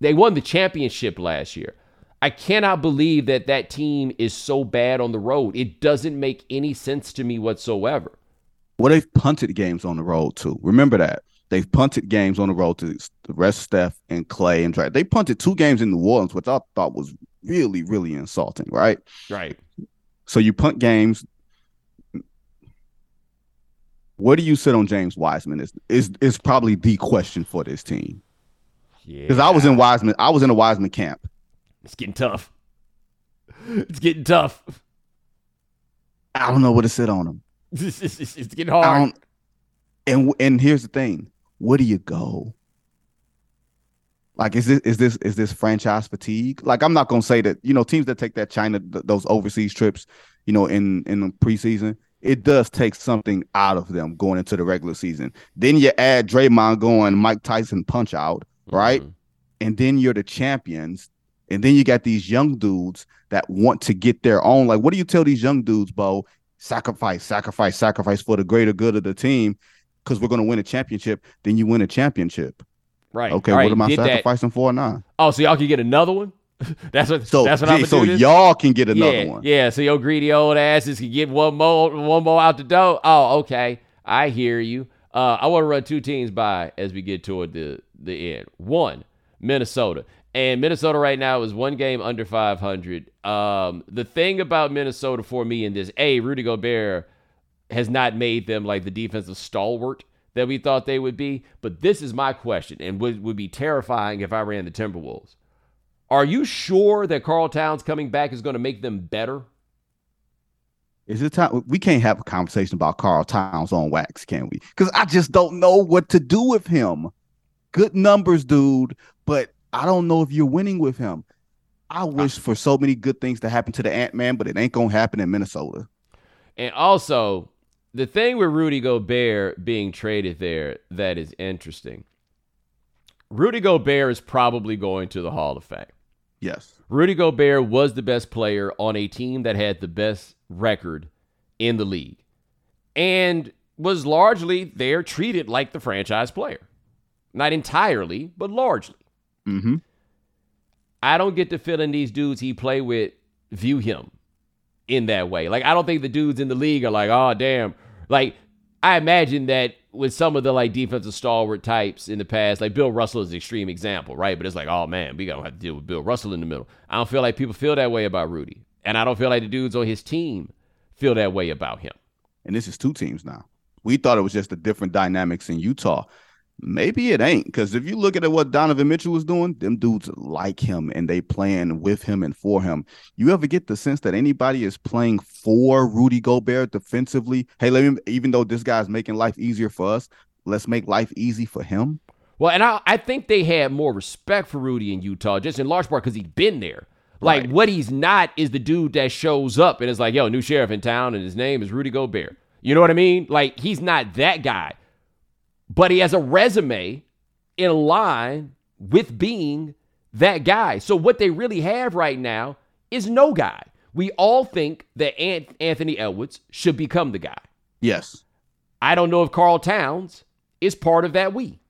They won the championship last year. I cannot believe that team is so bad on the road. It doesn't make any sense to me whatsoever. Well, they've punted games on the road too. Remember that. They've punted games on the road to the rest of Steph and Klay and Dre. They punted 2 games in New Orleans, which I thought was really, really insulting, right? Right. So you punt games. Where do you sit on James Wiseman? Is probably the question for this team. Yeah. Because I was in a Wiseman camp. It's getting tough. I don't know where to sit on him. It's getting hard. And here's the thing. Where do you go? Like, is this franchise fatigue? Like, I'm not gonna say that, you know, teams that take that those overseas trips, you know, in the preseason, it does take something out of them going into the regular season. Then you add Draymond going Mike Tyson punch out, right? Mm-hmm. And then you're the champions, and then you got these young dudes that want to get their own. Like, what do you tell these young dudes, Bo? Sacrifice for the greater good of the team, because we're gonna win a championship. Then you win a championship. Right. Okay, right, what am I sacrificing for now? Oh, so y'all can get another one? Y'all can get another one. Yeah, so your greedy old asses can get one more out the door. Oh, okay. I hear you. I want to run 2 teams by as we get toward the end. One, Minnesota. And Minnesota right now is 1 game under 500. The thing about Minnesota for me in this, Rudy Gobert has not made them like the defensive stalwart that we thought they would be. But this is my question, and would be terrifying if I ran the Timberwolves. Are you sure that Karl Towns coming back is going to make them better? Is it time? We can't have a conversation about Karl Towns on wax, can we? Because I just don't know what to do with him. Good numbers, dude, but I don't know if you're winning with him. I wish for so many good things to happen to the Ant-Man, but it ain't going to happen in Minnesota. And also, the thing with Rudy Gobert being traded there that is interesting. Rudy Gobert is probably going to the Hall of Fame. Yes. Rudy Gobert was the best player on a team that had the best record in the league and was largely there treated like the franchise player. Not entirely, but largely. Mm-hmm. I don't get the feeling these dudes he play with view him in that way. Like, I don't think the dudes in the league are like, oh, damn. Like, I imagine that with some of the, like, defensive stalwart types in the past, like Bill Russell is an extreme example, right? But it's like, oh, man, we going to have to deal with Bill Russell in the middle. I don't feel like people feel that way about Rudy. And I don't feel like the dudes on his team feel that way about him. And this is 2 teams now. We thought it was just the different dynamics in Utah. Maybe it ain't, because if you look at what Donovan Mitchell was doing, them dudes like him and they playing with him and for him. You ever get the sense that anybody is playing for Rudy Gobert defensively? Hey, even though this guy's making life easier for us, let's make life easy for him. Well, and I think they had more respect for Rudy in Utah, just in large part because he'd been there. Like, right. What he's not is the dude that shows up and is like, yo, new sheriff in town, and his name is Rudy Gobert. You know what I mean? Like, he's not that guy. But he has a resume in line with being that guy. So what they really have right now is no guy. We all think that Anthony Edwards should become the guy. Yes. I don't know if Karl Towns is part of that we.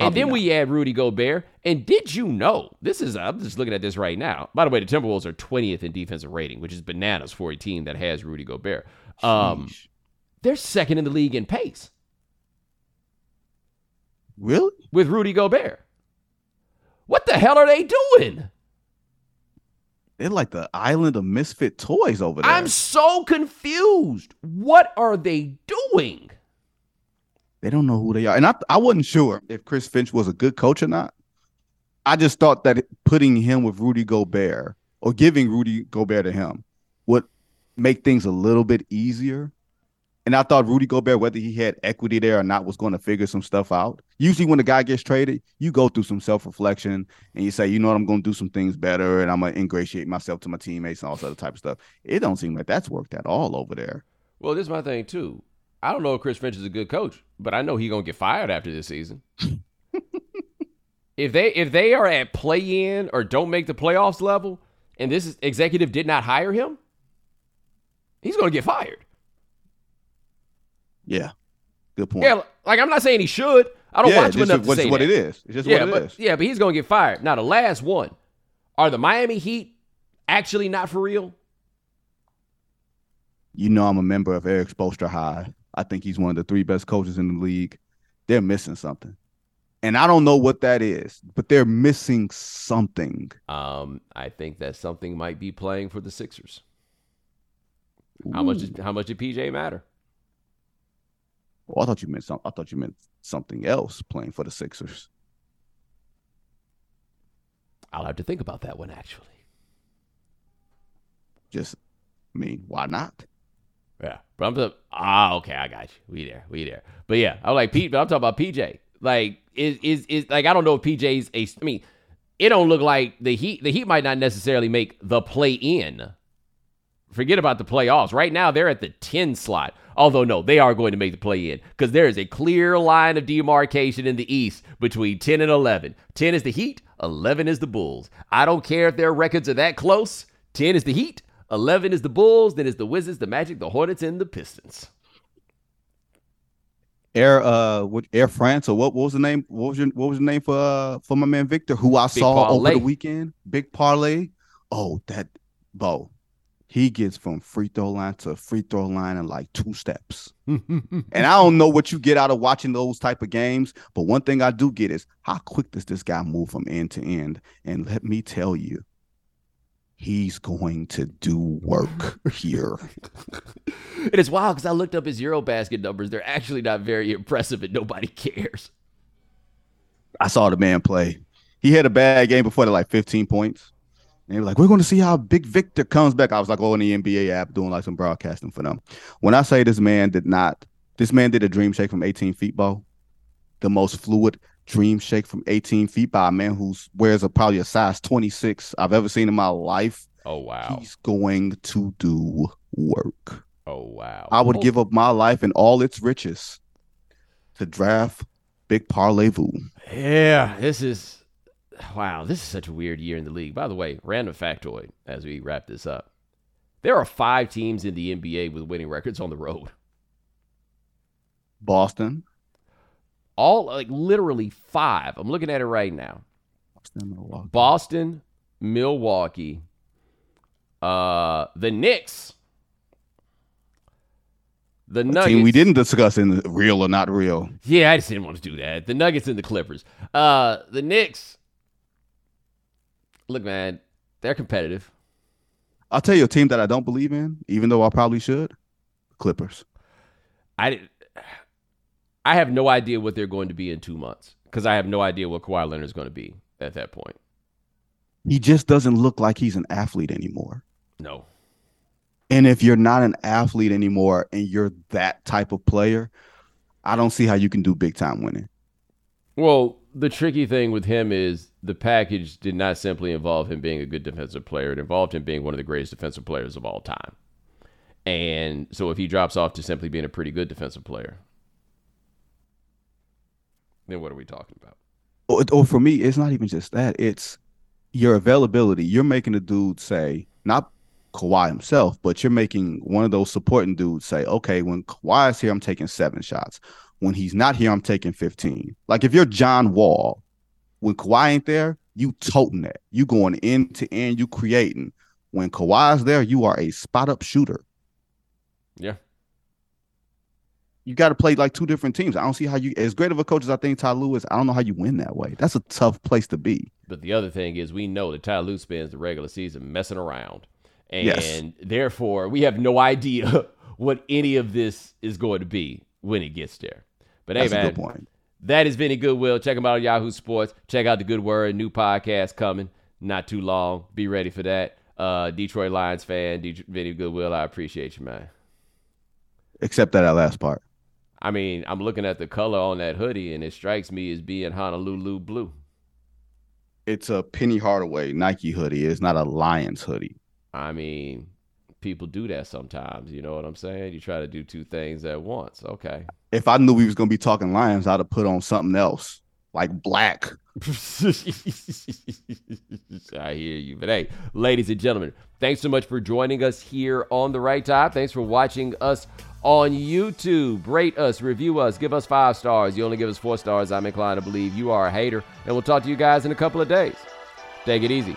And then we add Rudy Gobert. And did you know, I'm just looking at this right now. By the way, the Timberwolves are 20th in defensive rating, which is bananas for a team that has Rudy Gobert. They're second in the league in pace. Really? With Rudy Gobert. What the hell are they doing? They're like the island of misfit toys over there. I'm so confused. What are they doing? They don't know who they are. And I wasn't sure if Chris Finch was a good coach or not. I just thought that putting him with Rudy Gobert or giving Rudy Gobert to him would make things a little bit easier. And I thought Rudy Gobert, whether he had equity there or not, was going to figure some stuff out. Usually when a guy gets traded, you go through some self-reflection and you say, you know what, I'm going to do some things better and I'm going to ingratiate myself to my teammates and all that other type of stuff. It don't seem like that's worked at all over there. Well, this is my thing, too. I don't know if Chris Finch is a good coach, but I know he's going to get fired after this season. If they are at play-in or don't make the playoffs level and this executive did not hire him, he's going to get fired. Yeah, good point. Yeah, like I'm not saying he should. I don't watch him enough to say that. It's what it is. It's just what it is. Yeah, but he's going to get fired. Now, the last one. Are the Miami Heat actually not for real? You know I'm a member of Eric Spoelstra High. I think he's one of the three best coaches in the league. They're missing something. And I don't know what that is, but they're missing something. I think that something might be playing for the Sixers. Ooh. How much did PJ matter? Oh, I thought you meant something else playing for the Sixers. I'll have to think about that one, actually. Why not? Yeah, but okay, I got you. We there. But yeah, I'm like Pete, but I'm talking about PJ. Like, I don't know if PJ's it don't look like the Heat might not necessarily make the play-in. Forget about the playoffs. Right now, they're at the 10 slot. Although, no, they are going to make the play-in because there is a clear line of demarcation in the East between 10 and 11. 10 is the Heat. 11 is the Bulls. I don't care if their records are that close. 10 is the Heat. 11 is the Bulls. Then it's the Wizards, the Magic, the Hornets, and the Pistons. Air France, or what was the name? What was the name for my man Victor, who I saw over the weekend? Big parlay. Oh, that Bo. He gets from free throw line to free throw line in like 2 steps. And I don't know what you get out of watching those type of games, but one thing I do get is how quick does this guy move from end to end? And let me tell you, he's going to do work here. It is wild because I looked up his Eurobasket numbers. They're actually not very impressive and nobody cares. I saw the man play. He had a bad game before to like 15 points. And they were like, we're going to see how Big Victor comes back. I was like, on the NBA app doing like some broadcasting for them. When I say this man did a dream shake from 18 feet, Bo. The most fluid dream shake from 18 feet by a man who wears probably a size 26 I've ever seen in my life. Oh, wow. He's going to do work. Oh, wow. I would give up my life and all its riches to draft Big Parlez-Vous. Yeah, wow, this is such a weird year in the league. By the way, random factoid as we wrap this up. There are 5 teams in the NBA with winning records on the road. Boston. All, like, literally 5. I'm looking at it right now. Boston, Milwaukee. The Knicks. The Nuggets. A team we didn't discuss in the real or not real. Yeah, I just didn't want to do that. The Nuggets and the Clippers. The Knicks. Look, man, they're competitive. I'll tell you a team that I don't believe in, even though I probably should. Clippers. I have no idea what they're going to be in 2 months because I have no idea what Kawhi Leonard's going to be at that point. He just doesn't look like he's an athlete anymore. No. And if you're not an athlete anymore and you're that type of player, I don't see how you can do big time winning. Well, the tricky thing with him is the package did not simply involve him being a good defensive player. It involved him being one of the greatest defensive players of all time. And so if he drops off to simply being a pretty good defensive player, then what are we talking about? Or for me, it's not even just that. It's your availability. You're making a dude say, not Kawhi himself, but you're making one of those supporting dudes say, okay, when Kawhi is here, I'm taking 7 shots. When he's not here, I'm taking 15. Like if you're John Wall, when Kawhi ain't there, you toting that. You going end to end, you creating. When Kawhi's there, you are a spot-up shooter. Yeah. You got to play like 2 different teams. I don't see how you, as great of a coach as I think Ty Lue is, I don't know how you win that way. That's a tough place to be. But the other thing is we know that Ty Lue spends the regular season messing around. And yes, therefore, we have no idea what any of this is going to be when it gets there. But hey, that's man, a good point. That is Vinny Goodwill. Check him out on Yahoo Sports. Check out The Good Word, new podcast coming. Not too long. Be ready for that. Detroit Lions fan, Vinny Goodwill, I appreciate you, man. Except that last part. I mean, I'm looking at the color on that hoodie, and it strikes me as being Honolulu blue. It's a Penny Hardaway Nike hoodie. It's not a Lions hoodie. I mean, people do that sometimes. You know what I'm saying? You try to do 2 things at once. Okay. If I knew we was going to be talking Lions, I'd have put on something else, like black. I hear you. But hey, ladies and gentlemen, thanks so much for joining us here on The Right Time. Thanks for watching us on YouTube. Rate us, review us, give us 5 stars. You only give us 4 stars, I'm inclined to believe you are a hater. And we'll talk to you guys in a couple of days. Take it easy.